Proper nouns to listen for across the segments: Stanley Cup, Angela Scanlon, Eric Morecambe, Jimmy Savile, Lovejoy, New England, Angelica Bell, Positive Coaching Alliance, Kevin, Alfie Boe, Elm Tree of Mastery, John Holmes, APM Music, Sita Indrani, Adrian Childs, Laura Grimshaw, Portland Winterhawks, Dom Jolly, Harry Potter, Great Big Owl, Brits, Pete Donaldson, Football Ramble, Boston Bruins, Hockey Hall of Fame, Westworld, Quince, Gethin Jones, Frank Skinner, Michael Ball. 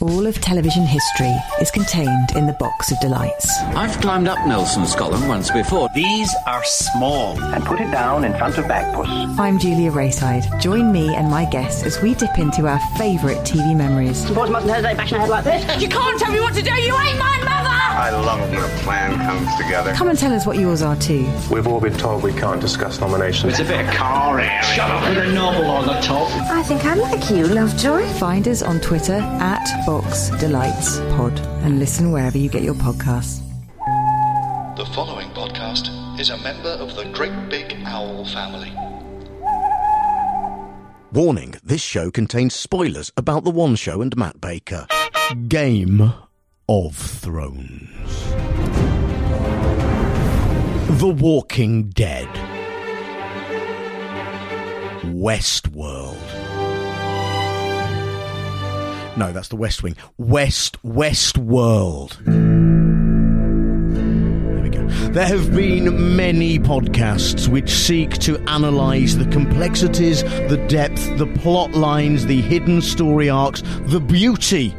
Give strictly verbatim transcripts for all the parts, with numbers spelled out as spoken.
All of television history is contained in the Box of Delights. I've climbed up Nelson, Scotland once before. These are small. And put it down in front of Bagpuss. I'm Julia Rayside. Join me and my guests as we dip into our favourite T V memories. Supporting Martin Thursday bashing her head like this. You can't tell me what to do, you ain't my mother! I love it when a plan comes together. Come and tell us what yours are too. We've all been told we can't discuss nominations. It's a bit of car air. Shut up with a novel on the top. I think I'm like you, Lovejoy. Find us on Twitter at Box Delights Pod and listen wherever you get your podcasts. The following podcast is a member of the Great Big Owl family. Warning, this show contains spoilers about The One Show and Matt Baker. Game of Thrones. The Walking Dead. Westworld. No, that's the West Wing. West, Westworld. There we go. There have been many podcasts which seek to analyse the complexities, the depth, the plot lines, the hidden story arcs, the beauty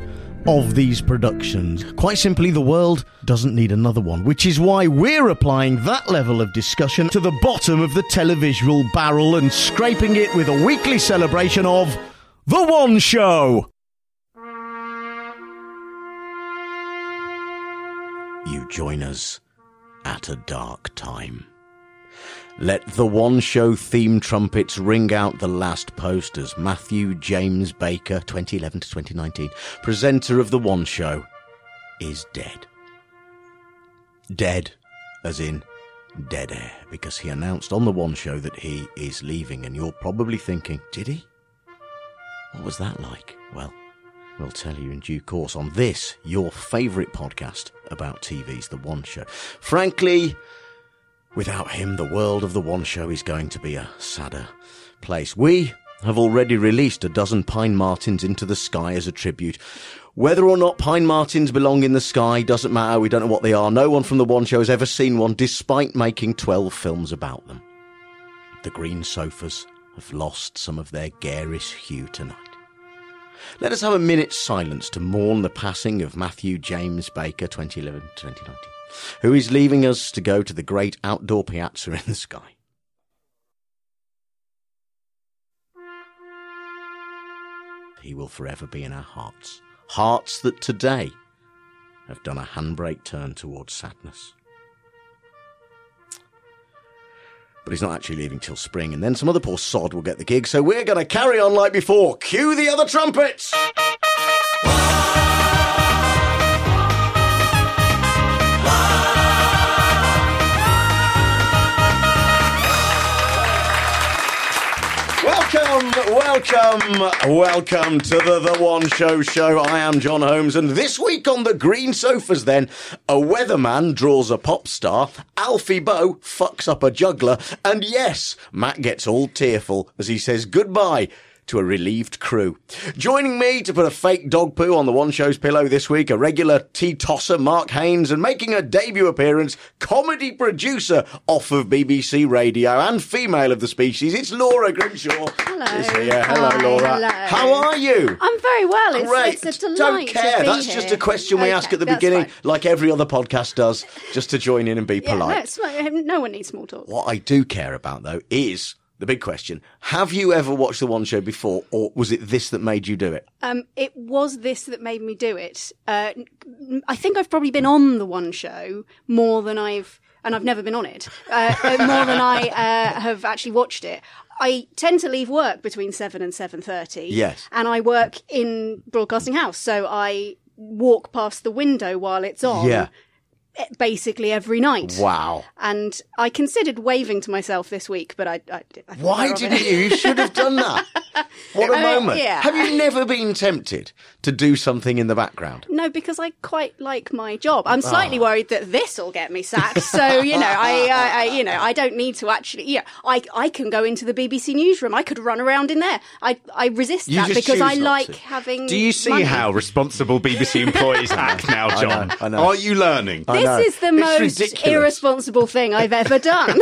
of these productions. Quite simply, the world doesn't need another one, which is why we're applying that level of discussion to the bottom of the televisual barrel and scraping it with a weekly celebration of The One Show. You join us at a dark time. Let the One Show theme trumpets ring out the last post as Matthew James Baker, twenty eleven to twenty nineteen, presenter of the One Show, is dead. Dead, as in dead air, because he announced on the One Show that he is leaving, and you're probably thinking, did he? What was that like? Well, we'll tell you in due course on this, your favourite podcast about T V's The One Show. Frankly, without him, the world of The One Show is going to be a sadder place. We have already released a dozen Pine Martins into the sky as a tribute. Whether or not Pine Martins belong in the sky doesn't matter. We don't know what they are. No one from The One Show has ever seen one, despite making twelve films about them. The green sofas have lost some of their garish hue tonight. Let us have a minute's silence to mourn the passing of Matthew James Baker, twenty eleven to twenty nineteen, who is leaving us to go to the great outdoor piazza in the sky. He will forever be in our hearts, hearts that today have done a handbrake turn towards sadness. But he's not actually leaving till spring, and then some other poor sod will get the gig, so we're going to carry on like before. Cue the other trumpets! Welcome, welcome, welcome to the The One Show show. I am John Holmes, and this week on the green sofas then, a weatherman draws a pop star, Alfie Boe fucks up a juggler, and yes, Matt gets all tearful as he says goodbye to a relieved crew. Joining me to put a fake dog poo on the One Show's pillow this week, a regular tea-tosser, Mark Haynes, and making a debut appearance, comedy producer off of B B C Radio and female of the species, it's Laura Grimshaw. Hello. Is here. Hello, Hi, Laura. Hello. How are you? I'm very well. It's, Great. It's a delight Don't care. To be That's here. Just a question we okay, ask at the beginning, fine. Like every other podcast does, just to join in and be polite. Yeah, no, no one needs small talk. What I do care about, though, is the big question. Have you ever watched The One Show before, or was it this that made you do it? Um, it was this that made me do it. Uh, I think I've probably been on The One Show more than I've... And I've never been on it, uh, more than I uh, have actually watched it. I tend to leave work between seven and seven thirty. Yes. And I work in Broadcasting House, so I walk past the window while it's on. Yeah. Basically every night. Wow. And I considered waving to myself this week, but I, I, I why didn't you? You should have done that. What a uh, moment. Yeah. Have you never been tempted to do something in the background? No, because I quite like my job. I'm slightly oh. worried that this will get me sacked. So, you know, I, I, you know, I don't need to actually, yeah, I, I can go into the B B C newsroom. I could run around in there. I, I resist you that because I like to. having Do you see money. How responsible B B C employees act now, John? I know, I know. Are you learning? I This is the it's most ridiculous. irresponsible thing I've ever done.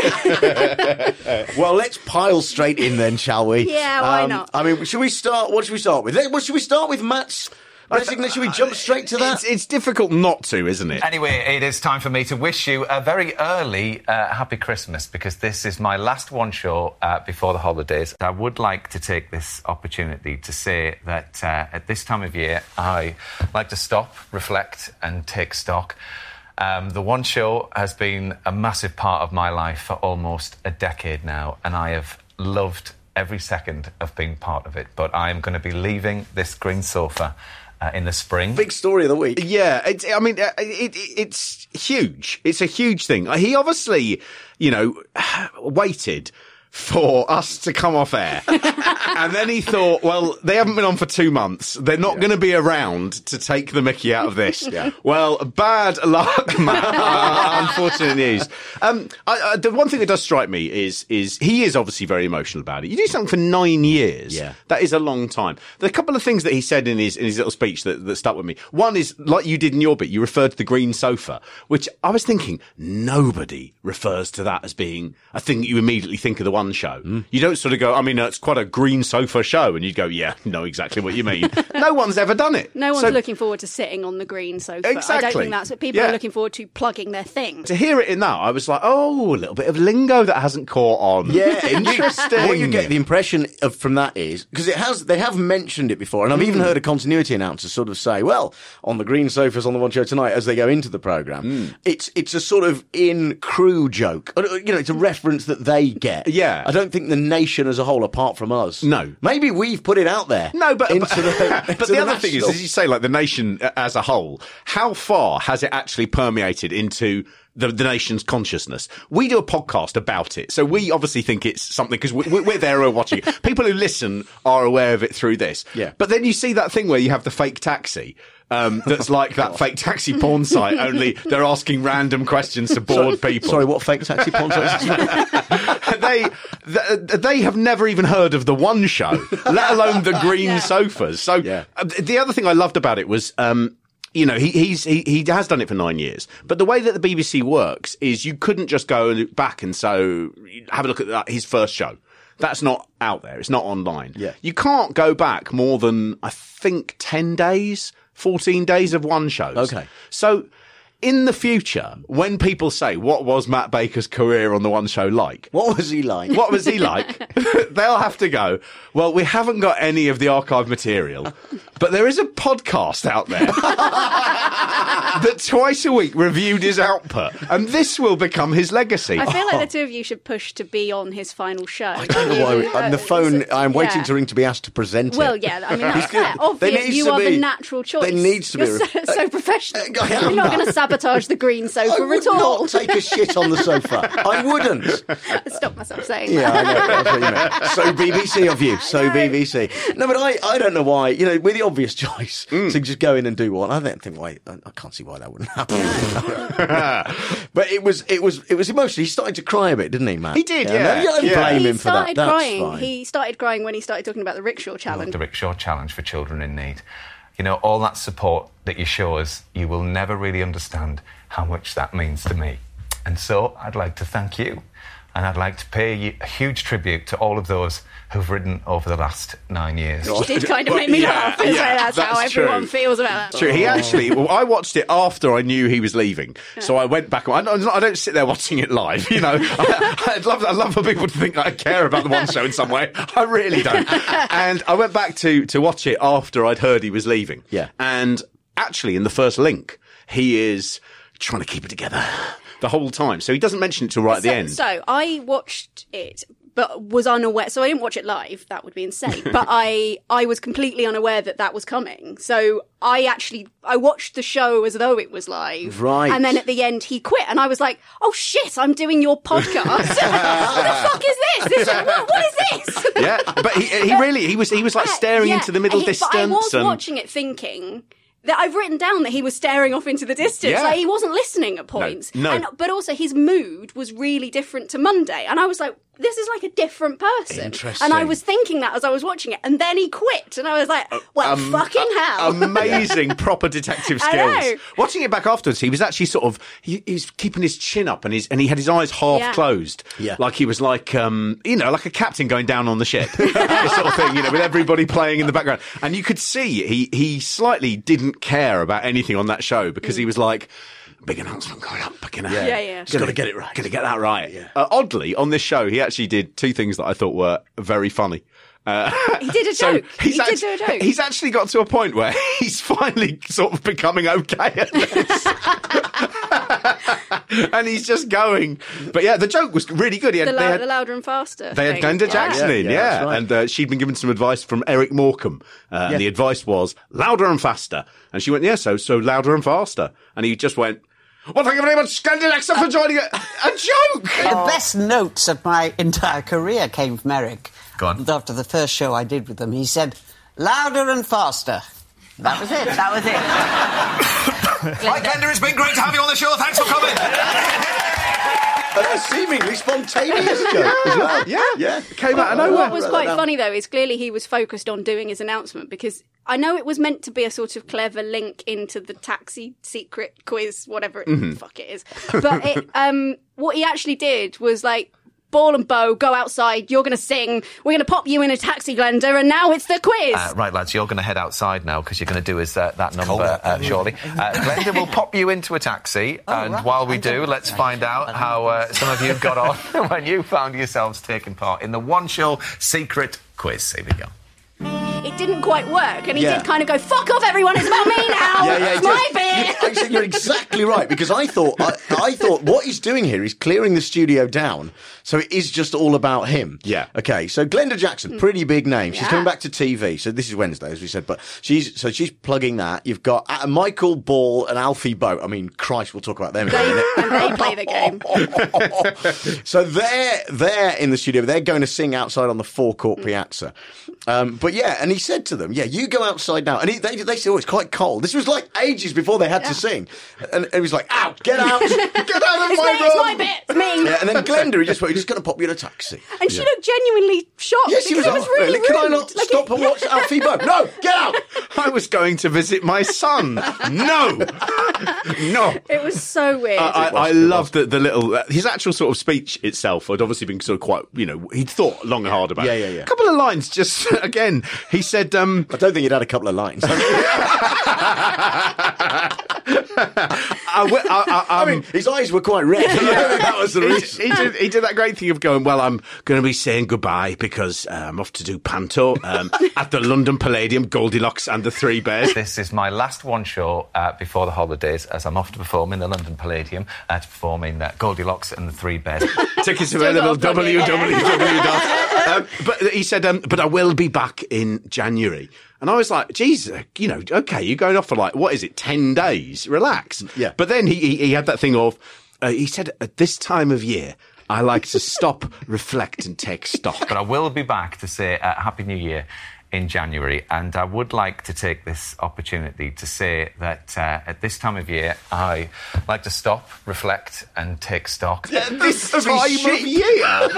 Well, let's pile straight in then, shall we? Yeah, why um, not? I mean, should we start? What should we start with? What should we start with, Matt's? I think that should we jump straight to that? It's, it's difficult not to, isn't it? Anyway, it is time for me to wish you a very early uh, happy Christmas, because this is my last One Show uh, before the holidays. I would like to take this opportunity to say that uh, at this time of year, I like to stop, reflect and take stock. Um, the One Show has been a massive part of my life for almost a decade now, and I have loved every second of being part of it. But I am going to be leaving this green sofa uh, in the spring. Big story of the week. Yeah, it's, I mean, it, it, it's huge. It's a huge thing. He obviously, you know, waited for us to come off air. And then he thought, well, they haven't been on for two months. They're not yeah. going to be around to take the mickey out of this. Yeah. Well, bad luck, man. Unfortunate news. Um, I, I, the one thing that does strike me is is he is obviously very emotional about it. You do something for nine years. Yeah. That is a long time. There are a couple of things that he said in his in his little speech that, that stuck with me. One is, like you did in your bit, you referred to the green sofa, which I was thinking, nobody refers to that as being a thing that you immediately think of the One Show. Mm. You don't sort of go, I mean, it's quite a green sofa show, and you'd go, yeah, know exactly what you mean. No one's ever done it. No one's so, looking forward to sitting on the green sofa. Exactly. I don't think that's what people yeah. are looking forward to, plugging their thing. To hear it in that, I was like, oh, a little bit of lingo that hasn't caught on. Yeah, interesting. What you get the impression of from that is, because it has, they have mentioned it before, and I've mm. even heard a continuity announcer sort of say, well, on the green sofas on the One Show tonight, as they go into the programme, mm. it's it's a sort of in-crew joke. You know, it's a reference that they get. Yeah. I don't think the nation as a whole, apart from us, no. Maybe we've put it out there. No, but... Into but, the, into but the, the other national. thing is, as you say, like the nation as a whole, how far has it actually permeated into... The, the nation's consciousness. We do a podcast about it, so we obviously think it's something because we, we're there and watching it. People who listen are aware of it through this. Yeah. But then you see that thing where you have the fake taxi um, that's like that fake taxi porn site, only they're asking random questions to bored sorry, people. Sorry, what fake taxi porn site is that? they, they, they have never even heard of the One Show, let alone the green yeah. sofas. So yeah. uh, the other thing I loved about it was... Um, You know, he, he's, he, he has done it for nine years. But the way that the B B C works is you couldn't just go back and so have a look at that, his first show. That's not out there. It's not online. Yeah. You can't go back more than, I think, ten days, fourteen days of One Shows. Okay. So... In the future, when people say, what was Matt Baker's career on the One Show like? What was he like? What was he like? They'll have to go, well, we haven't got any of the archive material, but there is a podcast out there that twice a week reviewed his output, and this will become his legacy. I feel like oh. the two of you should push to be on his final show. I don't know why. We, on the phone, I'm waiting yeah. to ring to be asked to present well, it. Well, yeah, I mean, that's fair. Obviously, you are be, the natural choice. There needs to You're be... You're so, so professional. Uh, You're not going to sab- Sabotage the green sofa at all. I would not take a shit on the sofa. I wouldn't. Stop myself saying that. Yeah, I know. That's what you meant. So B B C of you. So no. B B C. No, but I, I don't know why. You know, we're the obvious choice mm. to just go in and do one. I don't think why. I, I can't see why that wouldn't happen. But it was, it was, it was emotional. He started to cry a bit, didn't he, Matt? He did. Yeah. yeah. No, I don't blame yeah. him for that. That's crying. Fine. He started crying when he started talking about the Rickshaw Challenge. Oh, the Rickshaw Challenge for children in need. You know, all that support that you show us, you will never really understand how much that means to me. And so I'd like to thank you and I'd like to pay a huge tribute to all of those who've ridden over the last nine years. She did kind of well, make me yeah, laugh. Yeah, yeah, that's, that's how everyone true. feels about that. It's true. He actually, well, I watched it after I knew he was leaving, yeah. so I went back. I don't, I don't sit there watching it live, you know. I, I'd love, I'd love for people to think that I care about The One Show in some way. I really don't. And I went back to to watch it after I'd heard he was leaving. Yeah. And actually, in the first link, he is trying to keep it together the whole time. So he doesn't mention it till right so, at the end. So I watched it, but was unaware. So I didn't watch it live. That would be insane. But I, I was completely unaware that that was coming. So I actually, I watched the show as though it was live. Right. And then at the end, he quit. And I was like, oh shit, I'm doing your podcast. What the fuck is this? This is, what, what is this? Yeah. But he, he really, he was, he was like staring yeah, into the middle he, distance. But I was and... watching it thinking... that I've written down that he was staring off into the distance. Yeah. Like, he wasn't listening at points. No, no. And, but also, his mood was really different to Monday. And I was like, this is like a different person. Interesting. And I was thinking that as I was watching it. And then he quit. And I was like, well, um, fucking um, hell. Amazing proper detective skills. Watching it back afterwards, he was actually sort of... He, he was keeping his chin up and his and he had his eyes half yeah. closed. Yeah. Like he was like, um, you know, like a captain going down on the ship. That sort of thing, you know, with everybody playing in the background. And you could see he, he slightly didn't care about anything on that show because mm. he was like, big announcement going up, fucking hell. Yeah, yeah. Just got to get it right. Got to get that right. Yeah. Uh, oddly, on this show, he actually did two things that I thought were very funny. Uh, he did a joke. So he act- did do a joke. He's actually got to a point where he's finally sort of becoming okay at this. And he's just going. But yeah, the joke was really good. He had, the, loud, they had, the louder and faster. They had Glenda Jackson yeah. in, yeah. yeah, yeah. Right. And uh, she'd been given some advice from Eric Morecambe. Uh, yeah. And the advice was louder and faster. And she went, yeah, so, so louder and faster. And he just went, well, thank you very much, Scandalaxa, for joining a, a joke. The best notes of my entire career came from Eric. After the first show I did with them, he said, louder and faster. That was it, that was it. Hi, Glenda, it's been great to have you on the show. Thanks for coming. And seemingly spontaneous joke yeah. as well. Yeah, yeah. It came well, out of nowhere. What was quite funny, though, is clearly he was focused on doing his announcement because I know it was meant to be a sort of clever link into the taxi secret quiz, whatever it, mm-hmm. fuck it is. But it, um, what he actually did was, like, Ball and Bow, go outside, you're going to sing, we're going to pop you in a taxi, Glenda, and now it's the quiz. Uh, right, lads, you're going to head outside now because you're going to do us uh, that number uh, uh, shortly. Uh, Glenda will pop you into a taxi, oh, and right. while we I do, let's find out how uh, some of you got on when you found yourselves taking part in the One Show Secret Quiz. Here we go. It didn't quite work, and he yeah. did kind of go, fuck off, everyone, it's about me now, yeah, yeah, it's my bit. You're, you're exactly right, because I thought, I, I thought what he's doing here is clearing the studio down, so it is just all about him. Yeah. Okay, so Glenda Jackson, pretty big name. She's yeah. coming back to T V, so this is Wednesday, as we said, but she's so she's plugging that. You've got Michael Ball and Alfie Boe. I mean, Christ, we'll talk about them in a minute. And they play the game. So they're, they're in the studio, they're going to sing outside on the forecourt mm. piazza. Um, but yeah, and he said to them, yeah, you go outside now. And he, they, they said, oh, it's quite cold. This was like ages before they had yeah. to sing. And, and he was like, out, get out, get out of it's my me, room. It's my bit, it's me. Yeah, and then Glenda, he just went, he's just going to pop you in a taxi. And yeah. she looked genuinely shocked. Yes, she was, was really rude. Can I not like stop it, and watch Alfie Boe? No, get out. I was going to visit my son. No. No. It was so weird. Uh, I, was, I loved the, the little, uh, his actual sort of speech itself had obviously been sort of quite, you know, he'd thought long and hard about yeah, it. Yeah, yeah, yeah. A couple of lines just... Again, he said... Um, I don't think he'd had a couple of lines. I, w- I, I, um, I mean, his eyes were quite red. That was the reason. He, he, did, he did that great thing of going, well, I'm going to be saying goodbye because uh, I'm off to do panto um, at the London Palladium, Goldilocks and the Three Bears. This is my last one show uh, before the holidays as I'm off to perform in the London Palladium uh, to perform in uh, Goldilocks and the Three Bears. Tickets available, w w w dot Um, but he said, um, but I will be back in January. And I was like, geez, you know, okay, you're going off for like, what is it, ten days? Relax. Yeah. But then he, he, he had that thing of, uh, he said, at this time of year, I like to stop, reflect and take stock. But I will be back to say uh, Happy New Year in January. And I would like to take this opportunity to say that uh, at this time of year, I like to stop, reflect and take stock. Yeah, this time of year?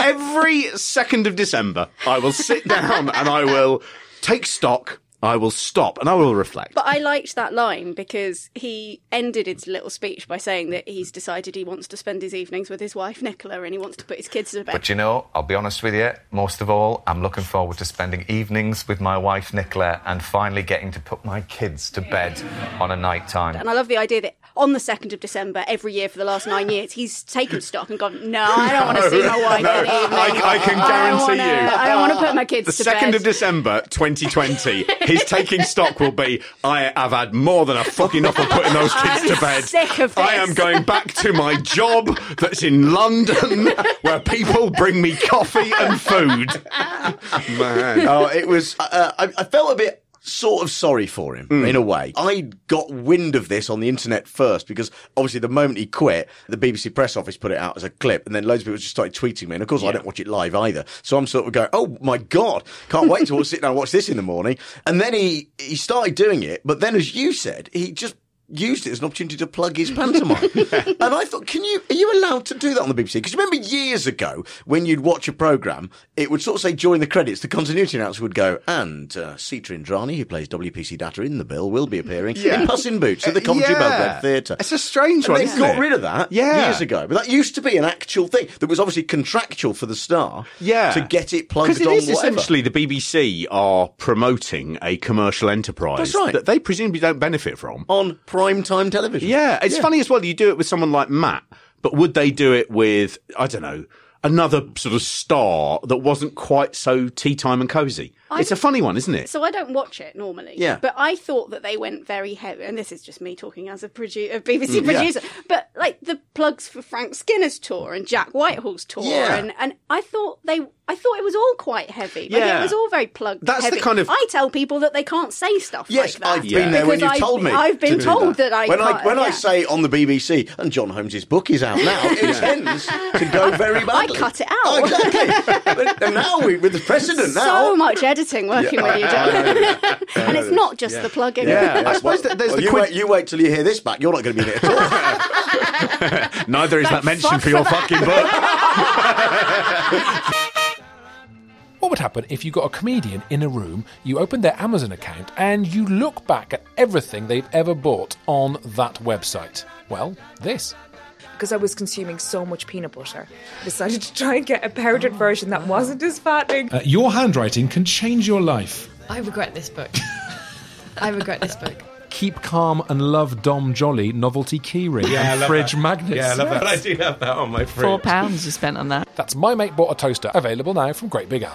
Every second of December, I will sit down and I will... take stock. I will stop and I will reflect. But I liked that line because he ended his little speech by saying that he's decided he wants to spend his evenings with his wife, Nicola, and he wants to put his kids to bed. But you know, I'll be honest with you, most of all, I'm looking forward to spending evenings with my wife, Nicola, and finally getting to put my kids to bed on a night time. And I love the idea that on the second of December, every year for the last nine years, he's taken stock and gone, no, I don't no, want to see my wife no, any evening. I, I can guarantee I wanna, you. I don't want to put my kids the to bed. The second of December, twenty twenty. His taking stock will be, I have had more than a fucking enough of putting those kids I'm to bed. Sick of this. I am going back to my job that's in London where people bring me coffee and food. Man. Oh, it was... Uh, I, I felt a bit... sort of sorry for him, mm. in a way. I got wind of this on the internet first because, obviously, the moment he quit, the B B C press office put it out as a clip and then loads of people just started tweeting me. And, of course, yeah. I don't watch it live either. So I'm sort of going, oh, my God, can't wait to sit down and watch this in the morning. And then he, he started doing it. But then, as you said, he just... used it as an opportunity to plug his pantomime. And I thought, can you, are you allowed to do that on the B B C? Because you remember years ago, when you'd watch a programme, it would sort of say during the credits, the continuity announcer would go, and uh, Sita Indrani, who plays W P C Datta in the bill, will be appearing yeah. in Puss in Boots at the Coventry yeah. Belgrade Theatre. It's a strange and one, isn't it? They got rid of that yeah. years ago. But that used to be an actual thing that was obviously contractual for the star yeah. to get it plugged on whatever. Because it is essentially the B B C are promoting a commercial enterprise That's right. that they presumably don't benefit from. On primetime television. Yeah, it's yeah. funny as well, you do it with someone like Matt, but would they do it with, I don't know, another sort of star that wasn't quite so tea time and cosy? I, it's a funny one, isn't it? So I don't watch it normally. Yeah. But I thought that they went very heavy, and this is just me talking as a, produ- a B B C mm, producer, yeah. but like the plugs for Frank Skinner's tour and Jack Whitehall's tour, yeah. and, and I thought they... I thought it was all quite heavy. Like yeah. It was all very plugged That's heavy. The kind of... I tell people that they can't say stuff yes, like that. Yes, I've yeah. been there when you've I've, told me. I've been to told that, that I when can't. I, when yeah. I say on the B B C, and John Holmes' book is out now, it tends to go very badly. I cut it out. Oh, exactly. And now, we, with the precedent now. So much editing working yeah. with you, John. Yeah, yeah, yeah. And it's not just yeah. the plugging. Yeah, yeah. I suppose well, there's well, the you, qu- wait, you wait till you hear this back. You're not going to be in it at all. Neither is that mentioned for your fucking book. What would happen if you got a comedian in a room, you opened their Amazon account and you look back at everything they've ever bought on that website? Well, this. Because I was consuming so much peanut butter, I decided to try and get a powdered oh, version that wow. wasn't as fattening. Uh, your handwriting can change your life. I regret this book. I regret this book. Keep Calm and Love Dom Jolly novelty keyring yeah, and fridge that. magnets. Yeah, I love yes. that. I do have that on my fridge. Four pounds you spent on that. That's My Mate Bought a Toaster, available now from Great Big Al.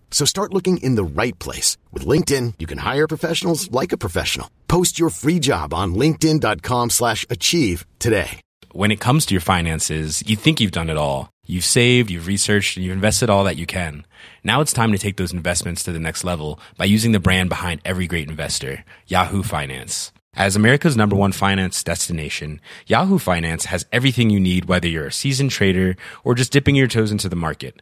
So start looking in the right place. With LinkedIn, you can hire professionals like a professional. Post your free job on linkedin.com slash achieve today. When it comes to your finances, you think you've done it all. You've saved, you've researched, and you've invested all that you can. Now it's time to take those investments to the next level by using the brand behind every great investor, Yahoo Finance. As America's number one finance destination, Yahoo Finance has everything you need, whether you're a seasoned trader or just dipping your toes into the market.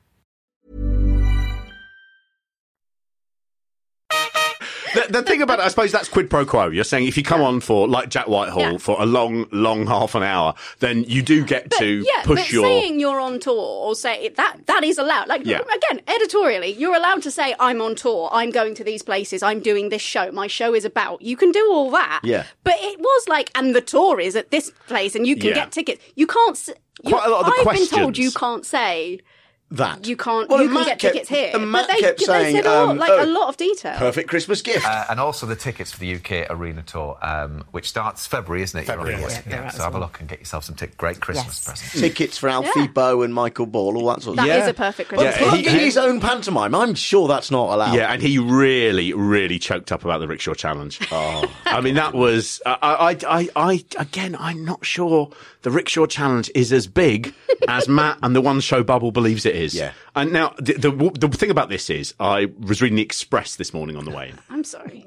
the, the thing about it, I suppose that's quid pro quo. You're saying if you come yeah. on for, like Jack Whitehall, yeah. for a long, long half an hour, then you do get but, to yeah, push but your... saying you're on tour or say that, that is allowed. Like, yeah. again, editorially, you're allowed to say, I'm on tour, I'm going to these places, I'm doing this show, my show is about. You can do all that. Yeah. But it was like, and the tour is at this place and you can yeah. get tickets. You can't... You, Quite a lot of the I've questions. I've been told you can't say... That. You can't, well, you can get kept, tickets here. And Matt but they, kept they saying, said a lot, um, like oh, a lot of detail. Perfect Christmas gift. Uh, and also the tickets for the U K Arena Tour, um, which starts February, isn't it? February, yeah. yeah, yeah. Right, so have well. a look and get yourself some t- great Christmas yes. presents. Tickets for Alfie yeah. Boe and Michael Ball, all that sort of stuff. That yeah. is a perfect Christmas gift. Well, yeah, he, he, his own pantomime, I'm sure that's not allowed. Yeah, and he really, really choked up about the Rickshaw Challenge. Oh. I mean, that was... Uh, I, I, I, again, I'm not sure the Rickshaw Challenge is as big as Matt and the One Show bubble believes it is. Is. Yeah. And now, the, the the thing about this is, I was reading The Express this morning on the way in. I'm sorry.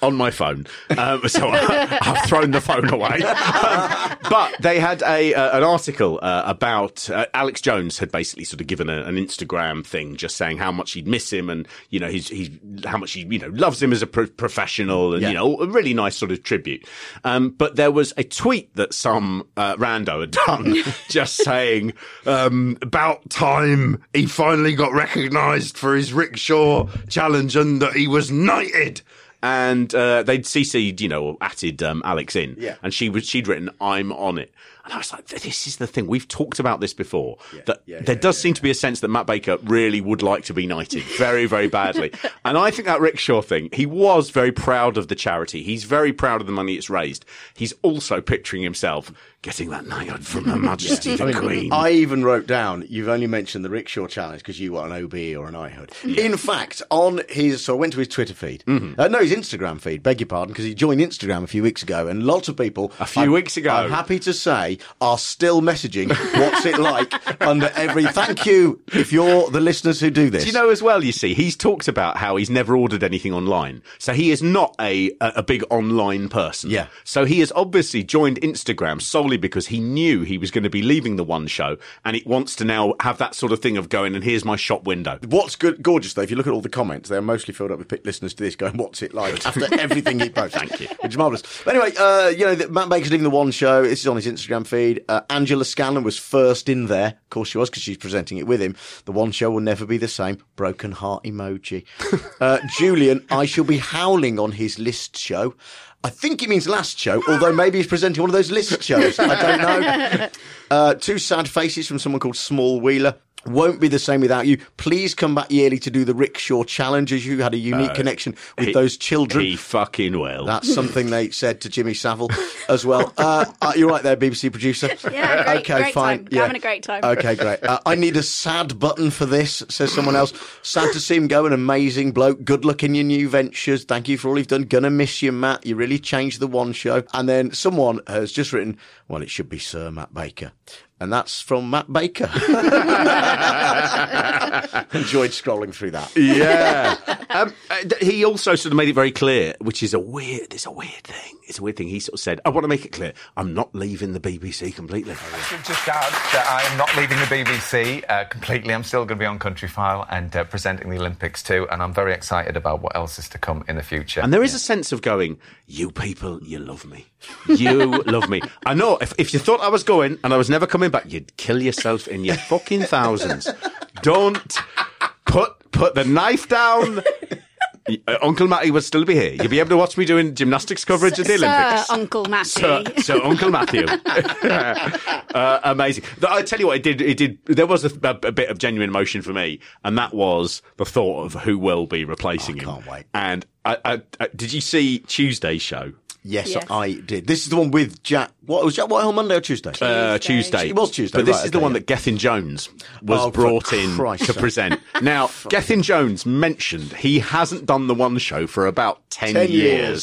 On my phone. Um, so I, I've thrown the phone away. Um, but they had a uh, an article uh, about... Uh, Alex Jones had basically sort of given a, an Instagram thing just saying how much he'd miss him and, you know, he's, he's how much he, you know, loves him as a pro- professional and, yeah. you know, a really nice sort of tribute. Um, but there was a tweet that some uh, rando had done just saying... Um, about time he finally got recognised for his Rickshaw Challenge and that he was knighted. And uh, they'd C C'd, you know, atted um, Alex in. Yeah. And she was, she'd written, I'm on it. And I was like, this is the thing. We've talked about this before. Yeah, that yeah, there yeah, does yeah, seem yeah. to be a sense that Matt Baker really would like to be knighted very, very badly. And I think that Rickshaw thing, he was very proud of the charity. He's very proud of the money it's raised. He's also picturing himself getting that knighthood from Her Majesty yeah. the I mean, Queen. I even wrote down, you've only mentioned the Rickshaw Challenge because you want an O B or a knighthood. Yeah. In fact, on his, so I went to his Twitter feed. Mm-hmm. Uh, no, his Instagram feed, beg your pardon, because he joined Instagram a few weeks ago. And lots of people... A few I'm, weeks ago. I'm happy to say... are still messaging what's it like under every... Thank you if you're the listeners who do this. Do you know as well, you see, he's talked about how he's never ordered anything online. So he is not a, a big online person. Yeah. So he has obviously joined Instagram solely because he knew he was going to be leaving the One Show and it wants to now have that sort of thing of going, and here's my shop window. What's good, gorgeous, though, if you look at all the comments, they're mostly filled up with listeners to this going, what's it like after everything he posts? Thank you. Which is marvellous. But anyway, uh, you know, Matt Baker's leaving the One Show. This is on his Instagram feed. Uh, Angela Scanlon was first in there. Of course she was, because she's presenting it with him. The One Show will never be the same. Broken heart emoji. Uh, Julian, I shall be howling on his list show. I think he means last show, although maybe he's presenting one of those list shows. I don't know. Uh, two sad faces from someone called Small Wheeler. Won't be the same without you. Please come back yearly to do the Rickshaw Challenge, as you had a unique uh, connection with he, those children. He fucking will. That's something they said to Jimmy Savile as well. Uh, uh, you're right there, B B C producer. Yeah, great, okay, great fine. Time. Yeah. Having a great time. Okay, great. Uh, I need a sad button for this, says someone else. Sad to see him go, an amazing bloke. Good luck in your new ventures. Thank you for all you've done. Gonna miss you, Matt. You really changed the One Show. And then someone has just written, well, it should be Sir Matt Baker. And that's from Matt Baker. Enjoyed scrolling through that. Yeah. Um, he also sort of made it very clear, which is a weird, it's a weird thing. It's a weird thing. He sort of said, I want to make it clear, I'm not leaving the B B C completely. I should just add that I'm not leaving the B B C uh, completely. I'm still going to be on Country File and uh, presenting the Olympics too. And I'm very excited about what else is to come in the future. And there is yeah. a sense of going, you people, you love me. You love me. I know, if, if you thought I was going and I was never coming back, you'd kill yourself in your fucking thousands. Don't put put the knife down. Uncle Matty will still be here. You'll be able to watch me doing gymnastics coverage S- at the Sir Olympics. Uncle Matty. Sir, Sir Uncle Matthew. uh, amazing. I tell you what, it did. It did. There was a, a bit of genuine emotion for me, and that was the thought of who will be replacing oh, I can't him. Wait. And I, I, I, did you see Tuesday's show? Yes, yes, I did. This is the one with Jack. What was Jack Whitehall, Monday or Tuesday? Tuesday. Uh, Tuesday. It was Tuesday. But this right, is the okay, one yeah. that Gethin Jones was oh, brought in Christ to so. present. Now, Gethin Jones mentioned he hasn't done the One Show for about ten, ten years.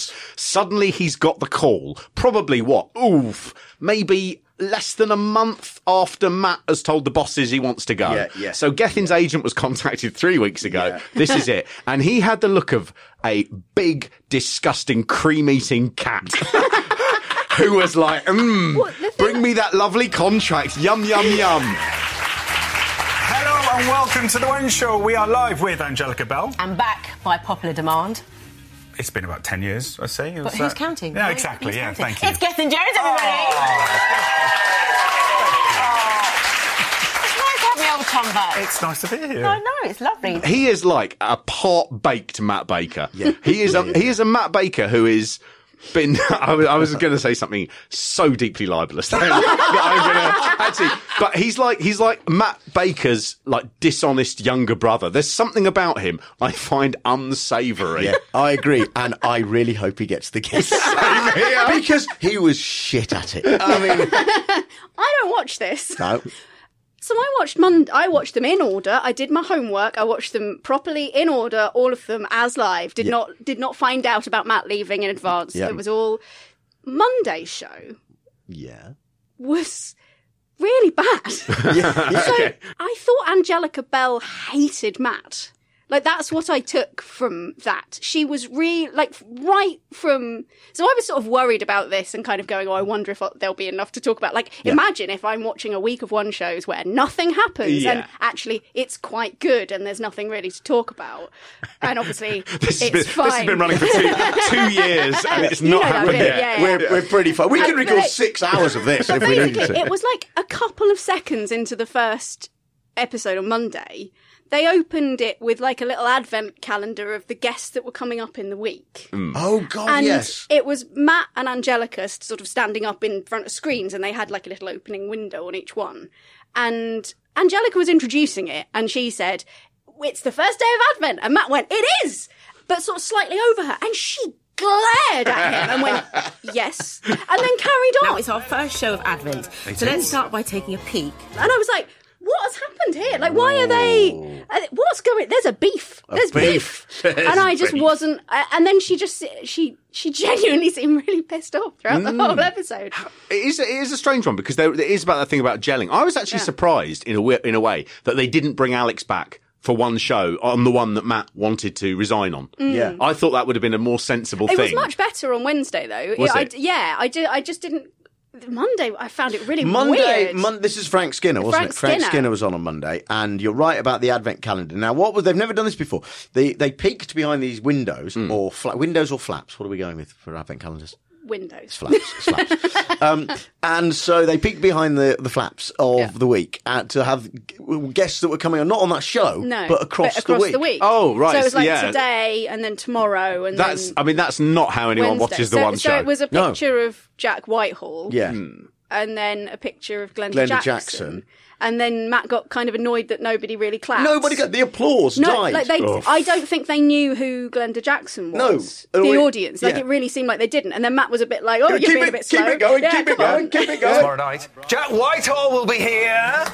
years. Suddenly he's got the call. Probably what? Oof. Maybe less than a month after Matt has told the bosses he wants to go. Yeah, yeah, so Gethin's yeah. agent was contacted three weeks ago. Yeah. This is it. And he had the look of a big, disgusting, cream-eating cat who was like, mm, bring me that lovely contract. Yum, yum, yum. Hello and welcome to The One Show. We are live with Angelica Bell. And back by popular demand. It's been about ten years, I say. But who's that... counting? Yeah, exactly. Who's yeah, counting? Thank you. It's Gethin Jones, everybody. Oh. It's nice to have me old Tom back. It's nice to be here. I know, it's lovely. He is like a part-baked Matt Baker. Yeah, he is. A, he is a Matt Baker who is. Been, I was, I was going to say something so deeply libelous that I'm going to actually. But he's like he's like Matt Baker's like dishonest younger brother. There's something about him I find unsavoury. Yeah, I agree, and I really hope he gets the kiss because he was shit at it. I mean, I don't watch this. No. So I watched Monday, I watched them in order. I did my homework. I watched them properly in order, all of them as live. Did yep. not did not find out about Matt leaving in advance. Yep. It was all Monday's show. Yeah, was really bad. yeah. So okay. I thought Angelica Bell hated Matt. Like, that's what I took from that. She was really, like, right from... So I was sort of worried about this and kind of going, oh, I wonder if there'll be enough to talk about. Like, yeah. imagine if I'm watching a week of one shows where nothing happens yeah. and actually it's quite good and there's nothing really to talk about. And obviously, it's been, fine. This has been running for two, two years and it's not happening. Yeah, yeah. we're, we're pretty fine. We can record six hours of this if we need to. It was like a couple of seconds into the first episode on Monday... They opened it with, like, a little advent calendar of the guests that were coming up in the week. Mm. Oh, God, and yes. And it was Matt and Angelica sort of standing up in front of screens, and they had, like, a little opening window on each one. And Angelica was introducing it, and she said, it's the first day of Advent. And Matt went, it is! But sort of slightly over her. And she glared at him and went, yes. And then carried on. Now it's our first show of Advent. Makes so sense. Let's start by taking a peek. And I was like... what has happened here? Like, why are they... What's going... There's a beef. There's a beef. beef. There's and I just beef. wasn't... And then she just... She she genuinely seemed really pissed off throughout mm. the whole episode. It is, it is a strange one, because there, there is about that thing about gelling. I was actually yeah. surprised, in a, in a way, that they didn't bring Alex back for one show on the one that Matt wanted to resign on. Mm. Yeah, I thought that would have been a more sensible it thing. It was much better on Wednesday, though. Was I, it? I, yeah, I, did, I just didn't... Monday, I found it really Monday, weird. Monday, this is Frank Skinner, wasn't Frank it? Frank Skinner. Skinner was on on Monday, and you're right about the advent calendar. Now, what was they've never done this before. They they peeked behind these windows mm. or fla- windows or flaps. What are we going with for advent calendars? Windows, flaps, flaps. Um, and so they peeked behind the, the flaps of yeah. the week uh, to have guests that were coming on, not on that show, no, but across, but across the, week. the week. Oh, right. So it was like yeah. today and then tomorrow. And that's. Then I mean, that's not how anyone Wednesday. watches the so, one so show. So it was a picture no. of Jack Whitehall. Yeah. Hmm. And then a picture of Glenda, Glenda Jackson. Jackson. And then Matt got kind of annoyed that nobody really clapped. Nobody got... The applause no, died. Like they, I don't think they knew who Glenda Jackson was. No. The we, audience. Like, yeah. it really seemed like they didn't. And then Matt was a bit like, oh, yeah, you're being it, a bit slow. Keep it going, yeah, keep it going, on. keep it going. Tomorrow night, Jack Whitehall will be here.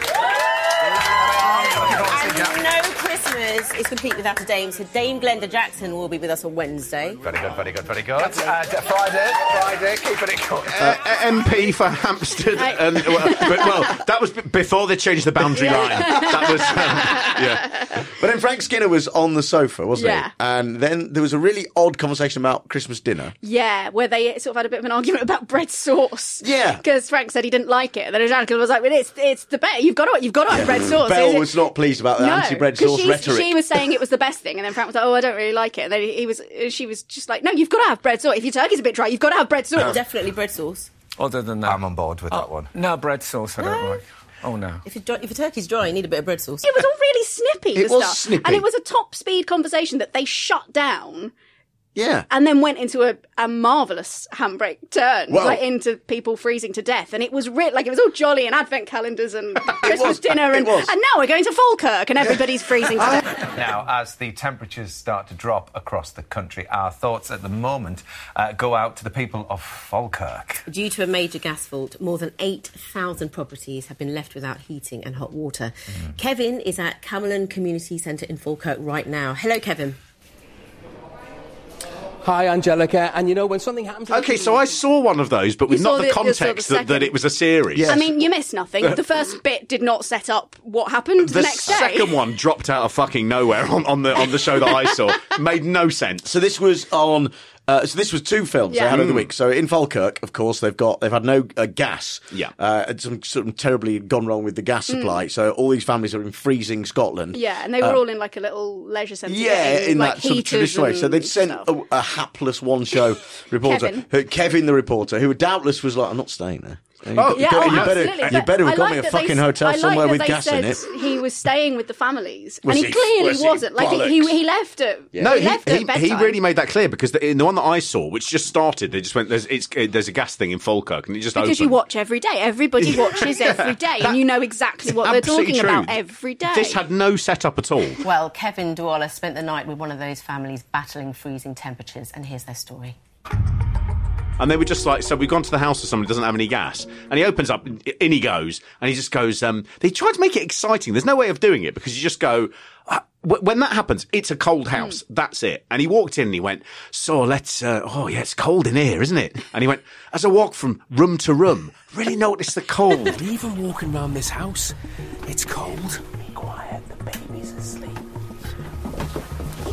And no Christmas is complete without a Dame, so Dame Glenda Jackson will be with us on Wednesday. Very good, very good, very good. Uh, Friday, Friday, keeping it going. Uh, M P for Hampstead. and, well, but, well, that was before the... They changed the boundary yeah. line. That was, um, yeah. But then Frank Skinner was on the sofa, wasn't yeah. he? And then there was a really odd conversation about Christmas dinner. Yeah, where they sort of had a bit of an argument about bread sauce. Yeah, because Frank said he didn't like it, and then Angelica was like, "Well, it's it's the best. You've got to you've got to yeah. have bread sauce." Bell was not pleased about the no, anti-bread sauce rhetoric. She was saying it was the best thing, and then Frank was like, "Oh, I don't really like it." And then he was she was just like, "No, you've got to have bread sauce. If your turkey's a bit dry, you've got to have bread sauce." No. Definitely bread sauce. Other than that, I'm on board with oh, that one. No bread sauce, I no. don't like. Oh, no. If, dry, if a turkey's dry, you need a bit of bread sauce. It was all really snippy. It was stuff. snippy. And it was a top-speed conversation that they shut down. Yeah. And then went into a, a marvellous handbrake turn, well, like into people freezing to death. And it was re- like it was all jolly and advent calendars and Christmas was, dinner. And, and now we're going to Falkirk and everybody's freezing to death. Now, as the temperatures start to drop across the country, our thoughts at the moment uh, go out to the people of Falkirk. Due to a major gas fault, more than eight thousand properties have been left without heating and hot water. Mm. Kevin is at Camelon Community Centre in Falkirk right now. Hello, Kevin. Hi, Angelica. And, you know, when something happens... Like OK, so I saw one of those, but with not the, the context the that, that it was a series. Yes. I mean, you missed nothing. The first bit did not set up what happened the, the next day. The second one dropped out of fucking nowhere on, on the on the show that I saw. Made no sense. So this was on... Uh, so this was two films yeah. they had mm. over the week. So in Falkirk, of course, they've got they've had no uh, gas. Yeah, uh, and some sort of terribly gone wrong with the gas supply. Mm. So all these families are in freezing Scotland. Yeah, and they were uh, all in like a little leisure centre. Yeah, in like, that sort of traditional way. So they'd sent a, a hapless One Show reporter, Kevin. Who, Kevin the reporter, who doubtless was like, "I'm not staying there." Oh, yeah, oh, you absolutely. better, you better have got like me a fucking they, hotel somewhere like with gas in it. He was staying with the families, was and he, he clearly was wasn't. Like he, he left it. Yeah. No, he, he, left he, at he really made that clear because the, in the one that I saw, which just started, they just went. There's, it's, it, there's a gas thing in Falkirk, and it just because opened. You watch every day. Everybody watches yeah, every day, that, and you know exactly what they're talking true. about every day. This had no setup at all. Well, Kevin Douala spent the night with one of those families battling freezing temperatures, and here's their story. And they were just like, so we've gone to the house of someone who doesn't have any gas. And he opens up, in he goes, and he just goes, um, they tried to make it exciting. There's no way of doing it because you just go, uh, w- when that happens, it's a cold house. Mm. That's it. And he walked in and he went, so let's, uh, oh yeah, it's cold in here, isn't it? And he went, as I walk from room to room, really notice the cold. Even walking around this house, it's cold. Be quiet, the baby's asleep.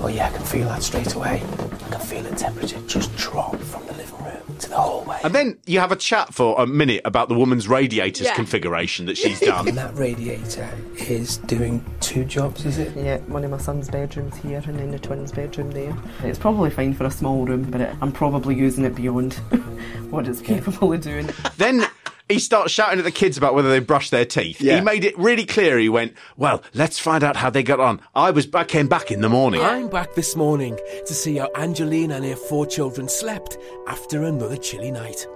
Oh yeah, I can feel that straight away. I can feel the temperature just drop from the living room to the hallway. And then you have a chat for a minute about the woman's radiator's yeah. configuration that she's done. And that radiator is doing two jobs, is it? Yeah, one of my son's bedrooms here and then the twins' bedroom there. It's probably fine for a small room, but it, I'm probably using it beyond what it's capable of doing. Then he starts shouting at the kids about whether they brush their teeth. Yeah. He made it really clear. He went, well, let's find out how they got on. I was I came back in the morning. I'm back this morning to see how Angelina and her four children slept after another chilly night.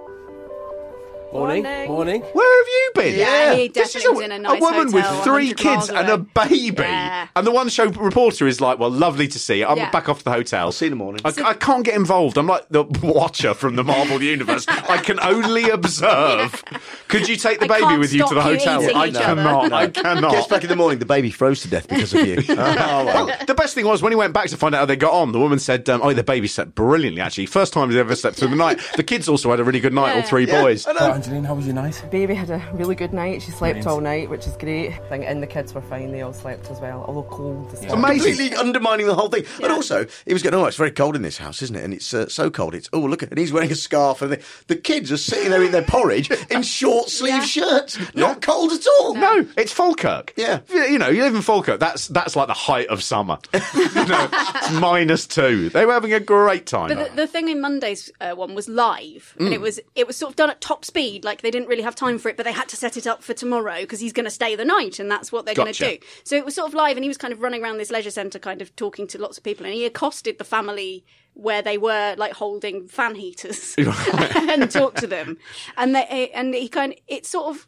Morning. Morning. Morning. Where have you been? Yeah, yeah. He this is a, was in a, nice a woman hotel, with three kids and a baby. Yeah. And the One Show reporter is like, well, lovely to see you. I'm yeah. back off the hotel. See you in the morning. I, so, I can't get involved. I'm like the watcher from the Marvel Universe. I can only observe. Yeah. Could you take the I baby with you to the hotel? I cannot. No. I cannot. Gets back in the morning, the baby froze to death because of you. oh, well. Well, the best thing was when he went back to find out how they got on, the woman said, um, oh, the baby slept brilliantly, actually. First time he's ever slept through the night. The kids also had a really good night, yeah. all three yeah. boys. Angeline, how was your night? Baby had a really good night. She slept Brilliant. all night, which is great. I think, and the kids were fine. They all slept as well, although cold. As yeah. well. Amazing. Completely undermining the whole thing. Yeah. And also, he was going, oh, it's very cold in this house, isn't it? And it's uh, so cold. It's, oh, look, and he's wearing a scarf. And the, the kids are sitting there in their porridge in short sleeve yeah. shirts. Not cold at all. No. no, it's Falkirk. Yeah. You know, you live in Falkirk. That's that's like the height of summer. You know, it's minus two. They were having a great time. But the, the thing in Monday's uh, one was live. Mm. And it was it was sort of done at top speed. Like, they didn't really have time for it, but they had to set it up for tomorrow because he's going to stay the night, and that's what they're gotcha. going to do. So it was sort of live, and he was kind of running around this leisure centre, kind of talking to lots of people, and he accosted the family where they were like holding fan heaters and talked to them, and they and he kind of, it sort of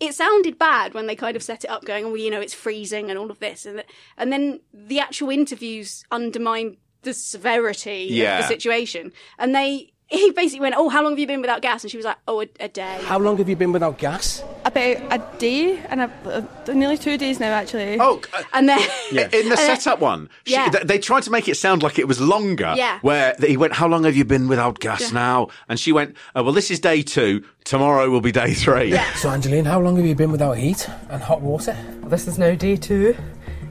it sounded bad when they kind of set it up, going, oh, you know, it's freezing and all of this, and and then the actual interviews undermined the severity yeah. of the situation, and they. He basically went, oh, how long have you been without gas? And she was like, oh, a, a day. How long have you been without gas? About a day, and a, a, nearly two days now, actually. Oh, uh, and then yeah. in the setup one, she, yeah. th- they tried to make it sound like it was longer, yeah. where he went, how long have you been without gas yeah. now? And she went, oh, well, this is day two, tomorrow will be day three. Yeah. So, Angeline, how long have you been without heat and hot water? Well, this is now day two.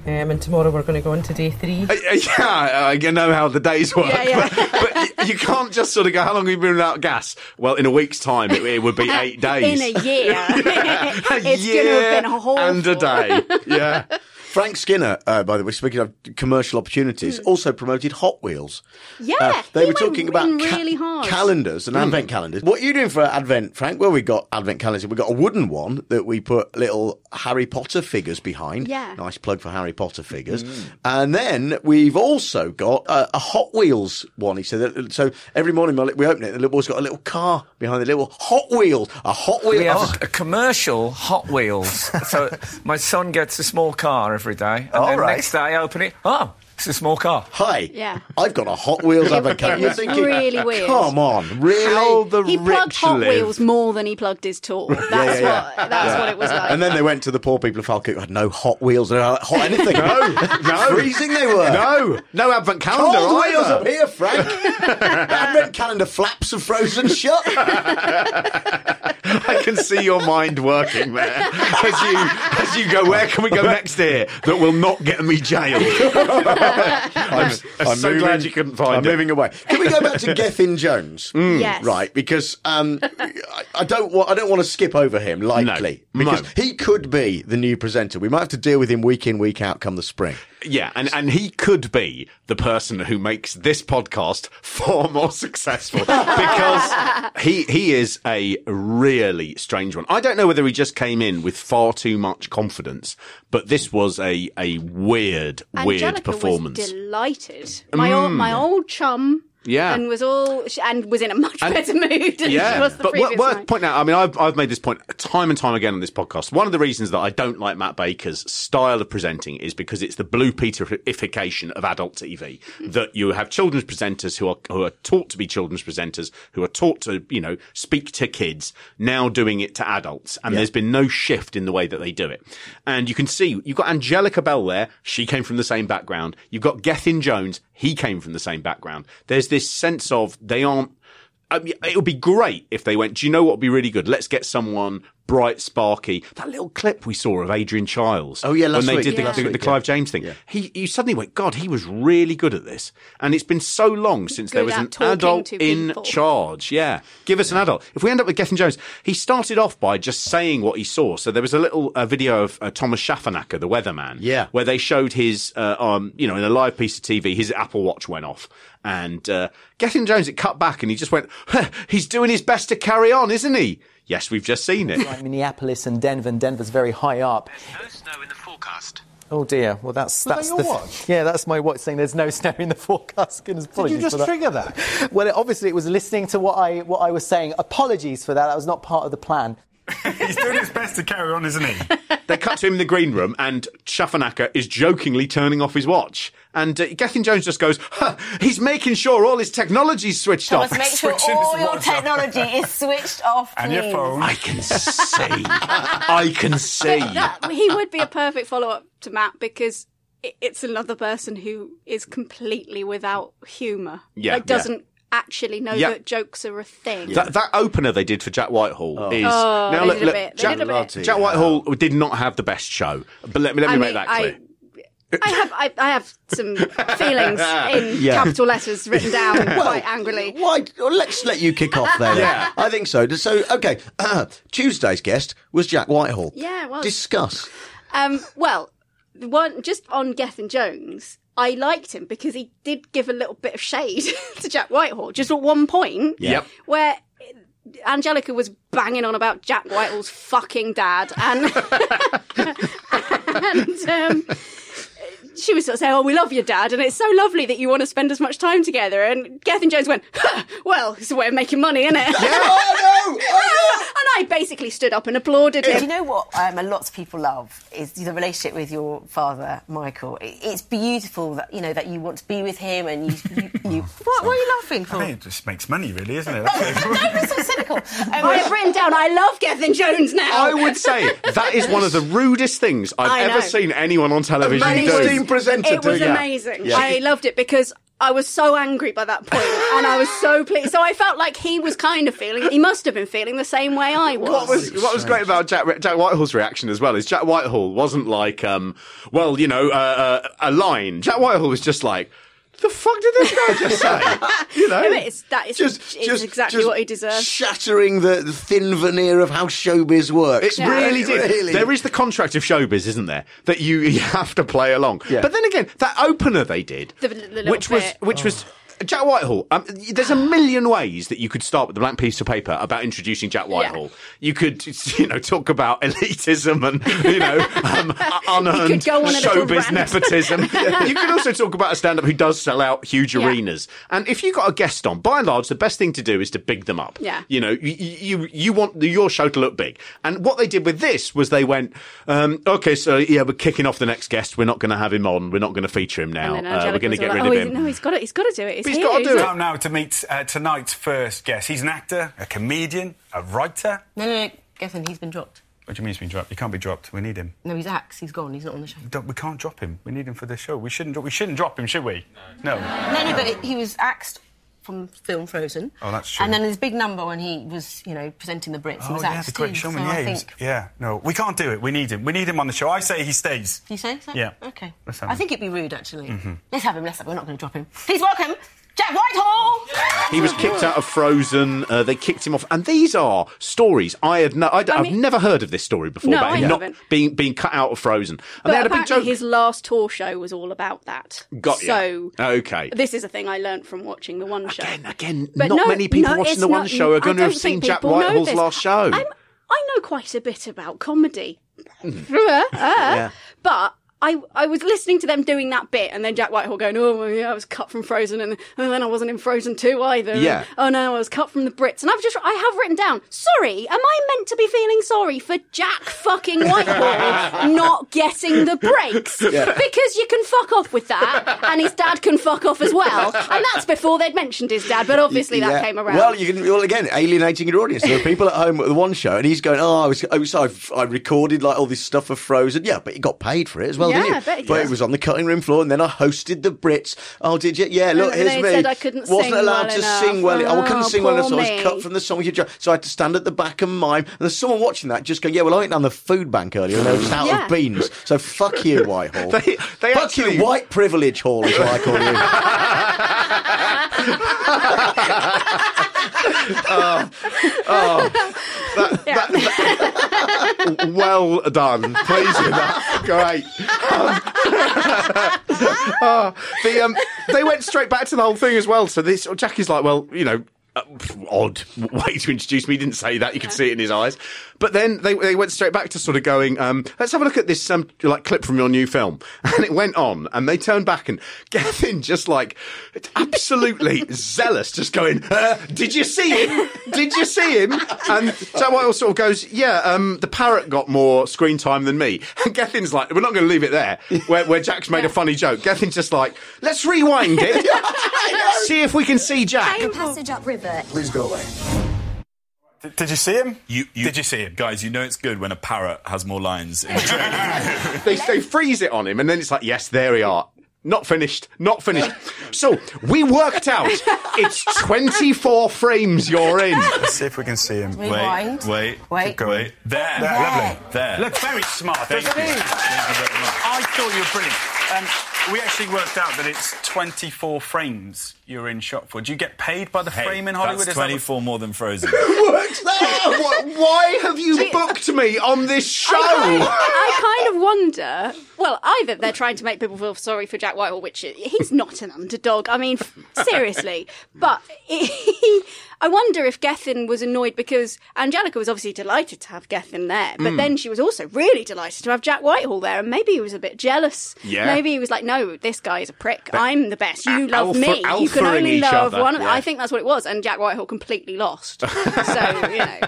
Um, and tomorrow we're going to go on to day three. Uh, yeah, I know how the days work. Yeah, yeah. But, but you can't just sort of go, how long have you been without gas? Well, in a week's time, it, it would be eight days. In a year. yeah. a it's year going to have been horrible. And a day. Yeah. Frank Skinner, uh, by the way, speaking of commercial opportunities, mm. also promoted Hot Wheels. Yeah, uh, they he were talking about ca- really hard. calendars and mm. advent calendars. What are you doing for Advent, Frank? Well, we got advent calendars. We got a wooden one that we put little Harry Potter figures behind. Yeah, nice plug for Harry Potter figures. Mm. And then we've also got uh, a Hot Wheels one. He said, so every morning we open it, the little boy's got a little car behind the little Hot Wheels. A Hot Wheels. We have oh. a commercial Hot Wheels. So my son gets a small car. If every day, and All then right. next day I open it, oh, it's a small car. Hi. Yeah. I've got a Hot Wheels advent calendar. It's really weird. Come on, really? The he plugged Hot live. Wheels more than he plugged his tour. That's, yeah, yeah, yeah. What, that's yeah. what it was like. And then they went to the poor people of Falkirk who had no Hot Wheels, they had hot anything. no, no. Freezing they were. No, no advent calendar. Cold either. Wheels up here, Frank. Advent calendar flaps are frozen shut. I can see your mind working there as you as you go, where can we go next here that will not get me jailed? I'm, I'm, I'm so moving, glad you couldn't find I'm it. I'm moving away. Can we go back to Gethin Jones? Mm. Yes. Right, because um, I, I don't want I don't want to skip over him lightly. No, because no. He could be the new presenter. We might have to deal with him week in, week out come the spring. Yeah, and, and he could be the person who makes this podcast far more successful because he he is a really strange one. I don't know whether he just came in with far too much confidence, but this was a, a weird, weird Angelica performance. Was delighted. My mm. old my old chum. Yeah, and was all and was in a much and, better mood. Than yeah, she was the but worth night. Pointing out. I mean, I've I've made this point time and time again on this podcast. One of the reasons that I don't like Matt Baker's style of presenting is because it's the Blue Peterification of adult T V. That you have children's presenters who are who are taught to be children's presenters, who are taught to you know speak to kids, now doing it to adults, and yeah. there's been no shift in the way that they do it. And you can see you've got Angelica Bell there; she came from the same background. You've got Gethin Jones; he came from the same background. There's this sense of they aren't I mean, it would be great if they went, do you know what would be really good? Let's get someone bright, sparky. That little clip we saw of Adrian Childs. Oh, yeah, last When they week. did the, yeah. the, the, the Clive yeah. James thing. Yeah. He, you suddenly went, God, he was really good at this. And it's been so long since good there was an adult in charge. Yeah. Give us yeah. an adult. If we end up with Gethin Jones, he started off by just saying what he saw. So there was a little uh, video of uh, Thomas Schaffernacker, the weatherman, yeah. where they showed his, uh, um, you know, in a live piece of T V, his Apple Watch went off. And uh, Gethin Jones, it cut back and he just went, huh, he's doing his best to carry on, isn't he? Yes, we've just seen it. Right, Minneapolis and Denver, and Denver's very high up. There's no snow in the forecast. Oh, dear. Well, that's... that's that your the, watch? Yeah, that's my watch saying there's no snow in the forecast. Goodness, did you just trigger that? that? Well, it, obviously, it was listening to what I what I was saying. Apologies for that. That was not part of the plan. He's doing his best to carry on, isn't he? They cut to him in the green room and Schaffernacker is jokingly turning off his watch. And uh, Gethin Jones just goes, huh, he's making sure all his technology's switched Thomas, off. Thomas, make sure all your technology is switched off, please. And your phone. I can see. I can see. That, he would be a perfect follow-up to Matt because... it's another person who is completely without humour. Yeah. Like, doesn't... Yeah. actually know yeah. that jokes are a thing. That, that opener they did for Jack Whitehall oh. is... Oh, now, look, look, Jack, Jack Whitehall did not have the best show, but let me let me I make mean, that clear. I, I have I, I have some feelings in yeah. capital letters written down well, quite angrily. Why? Well, let's let you kick off there. yeah. I think so. So, OK, uh, Tuesday's guest was Jack Whitehall. Yeah, well... Discuss. Um, well, one just on Gethin Jones... I liked him because he did give a little bit of shade to Jack Whitehall, just at one point, yep. where Angelica was banging on about Jack Whitehall's fucking dad, and and um, she was sort of saying, "Oh, we love your dad, and it's so lovely that you want to spend as much time together." And Gethin Jones went, huh, "Well, it's a way of making money, isn't it?" Yeah, I know, I know. I basically stood up and applauded him. Do you know what um, a lot of people love is the relationship with your father, Michael. It's beautiful that you know that you want to be with him and you... you, you oh, what, what are you laughing for? I mean, it just makes money, really, isn't it? Don't be so cynical. Um, I have written down, I love Gethin Jones now. I would say that is one of the rudest things I've ever seen anyone on television amazing do. Presenter it was do. Amazing. Yeah. I loved it because... I was so angry by that point, and I was so pleased. So I felt like he was kind of feeling, he must have been feeling the same way I was. What was, what was great about Jack, Jack Whitehall's reaction as well is Jack Whitehall wasn't like, um, well, you know, uh, a line. Jack Whitehall was just like, the fuck did this guy just say? You know, it is, that is just, it's just, exactly just what he deserves. Shattering the, the thin veneer of how showbiz works. It yeah. really did. Really. There is the contract of showbiz, isn't there? That you, you have to play along. Yeah. But then again, that opener they did, the, the which bit. was which oh. was. Jack Whitehall, um, there's a million ways that you could start with a blank piece of paper about introducing Jack Whitehall. Yeah. You could, you know, talk about elitism and, you know, um, unearned showbiz nepotism. You could also talk about a stand-up who does sell out huge yeah. arenas. And if you got a guest on, by and large, the best thing to do is to big them up. Yeah. You know, you, you, you want your show to look big. And what they did with this was they went, um, okay, so, yeah, we're kicking off the next guest. We're not going to have him on. We're not going to feature him now. Uh, we're going to get like, rid oh, of him. No, he's got it. He's got to do it. He's He's got to do it. Time now to meet uh, tonight's first guest. He's an actor, a comedian, a writer. No, no, no, Gethin, he's been dropped. What do you mean he's been dropped? He can't be dropped. We need him. No, he's axed. He's gone. He's not on the show. Don't, we can't drop him. We need him for the show. We shouldn't. We shouldn't drop him, should we? No. No. No, no, but it, he was axed from film Frozen. Oh, that's true. And then there's a big number when he was, you know, presenting the Brits. Oh, was yeah, the great showman, so yeah, I think... yeah. No, we can't do it. We need him. We need him on the show. I say he stays. You say so? Yeah. OK. I think it'd be rude, actually. Mm-hmm. Let's have him, let's have him. We're not going to drop him. Please welcome... Jack Whitehall! Yeah. He was kicked out of Frozen, uh, they kicked him off. And these are stories I had no... I d- I mean, I've never heard of this story before, no, about him not being, being cut out of Frozen. And but they had a big joke. His last tour show was all about that. Got you. So, okay. This is a thing I learned from watching The One Show. Again, again, but not no, many people no, watching The One not, Show are going to have seen Jack Whitehall's last show. I'm, I know quite a bit about comedy. yeah. But... I, I was listening to them doing that bit, and then Jack Whitehall going, oh, yeah, I was cut from Frozen, and, and then I wasn't in Frozen two either. Yeah. And, oh, no, I was cut from the Brits. And I've just, I have written down, sorry, am I meant to be feeling sorry for Jack fucking Whitehall not getting the breaks? Yeah. Because you can fuck off with that, and his dad can fuck off as well. And that's before they'd mentioned his dad, but obviously yeah. that came around. Well, you can, well, again, alienating your audience. There are people at home at The One Show, and he's going, oh, I was, I, was, I recorded, like, all this stuff for Frozen. Yeah, but he got paid for it as well. Yeah, didn't but, it, but yeah. it was on the cutting room floor, and then I hosted the Brits. Oh, did you? Yeah, look, and here's they me. Said I couldn't Wasn't sing allowed well to enough. sing well. Oh, I couldn't sing well enough, so I was cut from the song. So I had to stand at the back and mime. And there's someone watching that just going, yeah, well, I went down the food bank earlier, and they were just out yeah. of beans. So fuck you, Whitehall. they, they fuck actually... you, White Privilege Hall, is what I call you. oh, oh, that, yeah. that, that, well done, please. Great. Um, oh, the um, they went straight back to the whole thing as well. So this Jackie's like, well, you know. Uh, odd way to introduce me. He didn't say that. You could see it in his eyes. But then they they went straight back to sort of going, um, let's have a look at this um, like clip from your new film. And it went on, and they turned back, and Gethin just like absolutely zealous, just going, uh, did you see him? Did you see him? And Jack Whitehall sort of goes, yeah, um, the parrot got more screen time than me. And Gethin's like, we're not going to leave it there, where, where Jack's made yeah. a funny joke. Gethin's just like, let's rewind it. See if we can see Jack. Train passage up river. Please go away. Did, did you see him? You, you, did you see him? Guys, you know it's good when a parrot has more lines in the trailer. they, they freeze it on him, and then it's like, yes, there we are. Not finished. Not finished. So, we worked out. It's twenty-four frames you're in. Let's see if we can see him. Rewind. Wait, wait, wait. Go. wait. There. There. there. Lovely. There. Look, very smart. Thank you. Thank you very much. I thought you were brilliant. Um, We actually worked out that it's twenty-four frames you're in shot for. Do you get paid by the hey, frame in Hollywood? That's twenty-four that... more than Frozen. Who works that? Why have you Do... booked me on this show? I kind, of, I kind of wonder... Well, either they're trying to make people feel sorry for Jack Whitehall, which he's not an underdog. I mean, seriously. But he... I wonder if Gethin was annoyed because Angelica was obviously delighted to have Gethin there, but mm. then she was also really delighted to have Jack Whitehall there, and maybe he was a bit jealous. Yeah. Maybe he was like, no, this guy is a prick. But I'm the best. You love alpha, me. You can only love other. one of them. Yeah. I think that's what it was, and Jack Whitehall completely lost. so, you know.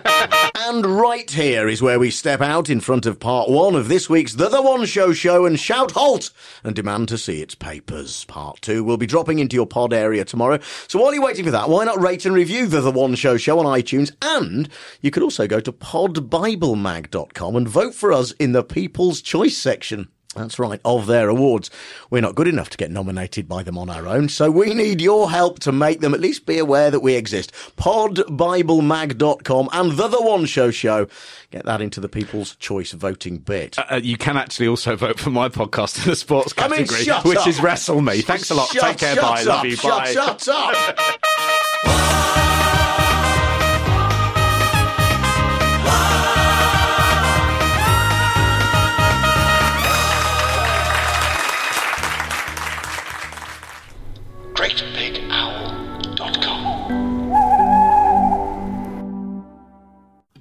And right here is where we step out in front of part one of this week's The The One Show show and shout halt and demand to see its papers. Part two will be dropping into your pod area tomorrow. So while you're waiting for that, why not rate and review the The One Show show on iTunes, and you could also go to pod bible mag dot com and vote for us in the People's Choice section. That's right, of their awards. We're not good enough to get nominated by them on our own, so we need your help to make them at least be aware that we exist. pod bible mag dot com and The The One Show show. Get that into the People's Choice voting bit. Uh, uh, you can actually also vote for my podcast in the sports category, I mean, shut which up. is Wrestle Me. Thanks a lot. Shut, Take care. Shut bye. Up, Love you. Shut, bye. Shut up.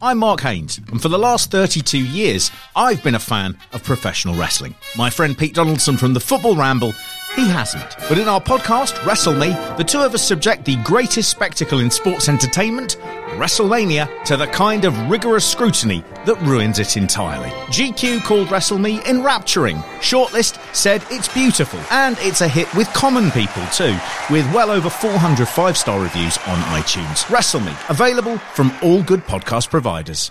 I'm Mark Haynes, and for the last thirty-two years, I've been a fan of professional wrestling. My friend Pete Donaldson from the Football Ramble, he hasn't. But in our podcast, Wrestle Me, the two of us subject the greatest spectacle in sports entertainment, WrestleMania, to the kind of rigorous scrutiny that ruins it entirely. G Q called Wrestle Me enrapturing. Shortlist said it's beautiful, and it's a hit with common people too, with well over four hundred five-star reviews on iTunes. Wrestle Me, available from all good podcast providers.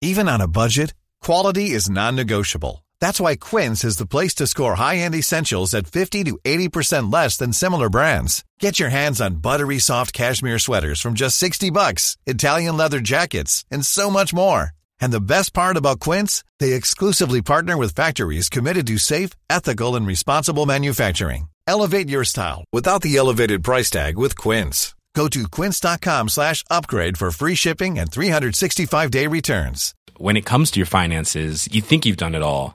Even on a budget, quality is non-negotiable. That's why Quince is the place to score high-end essentials at fifty to eighty percent less than similar brands. Get your hands on buttery soft cashmere sweaters from just sixty bucks, Italian leather jackets, and so much more. And the best part about Quince? They exclusively partner with factories committed to safe, ethical, and responsible manufacturing. Elevate your style without the elevated price tag with Quince. Go to quince.com slash upgrade for free shipping and three sixty-five day returns. When it comes to your finances, you think you've done it all.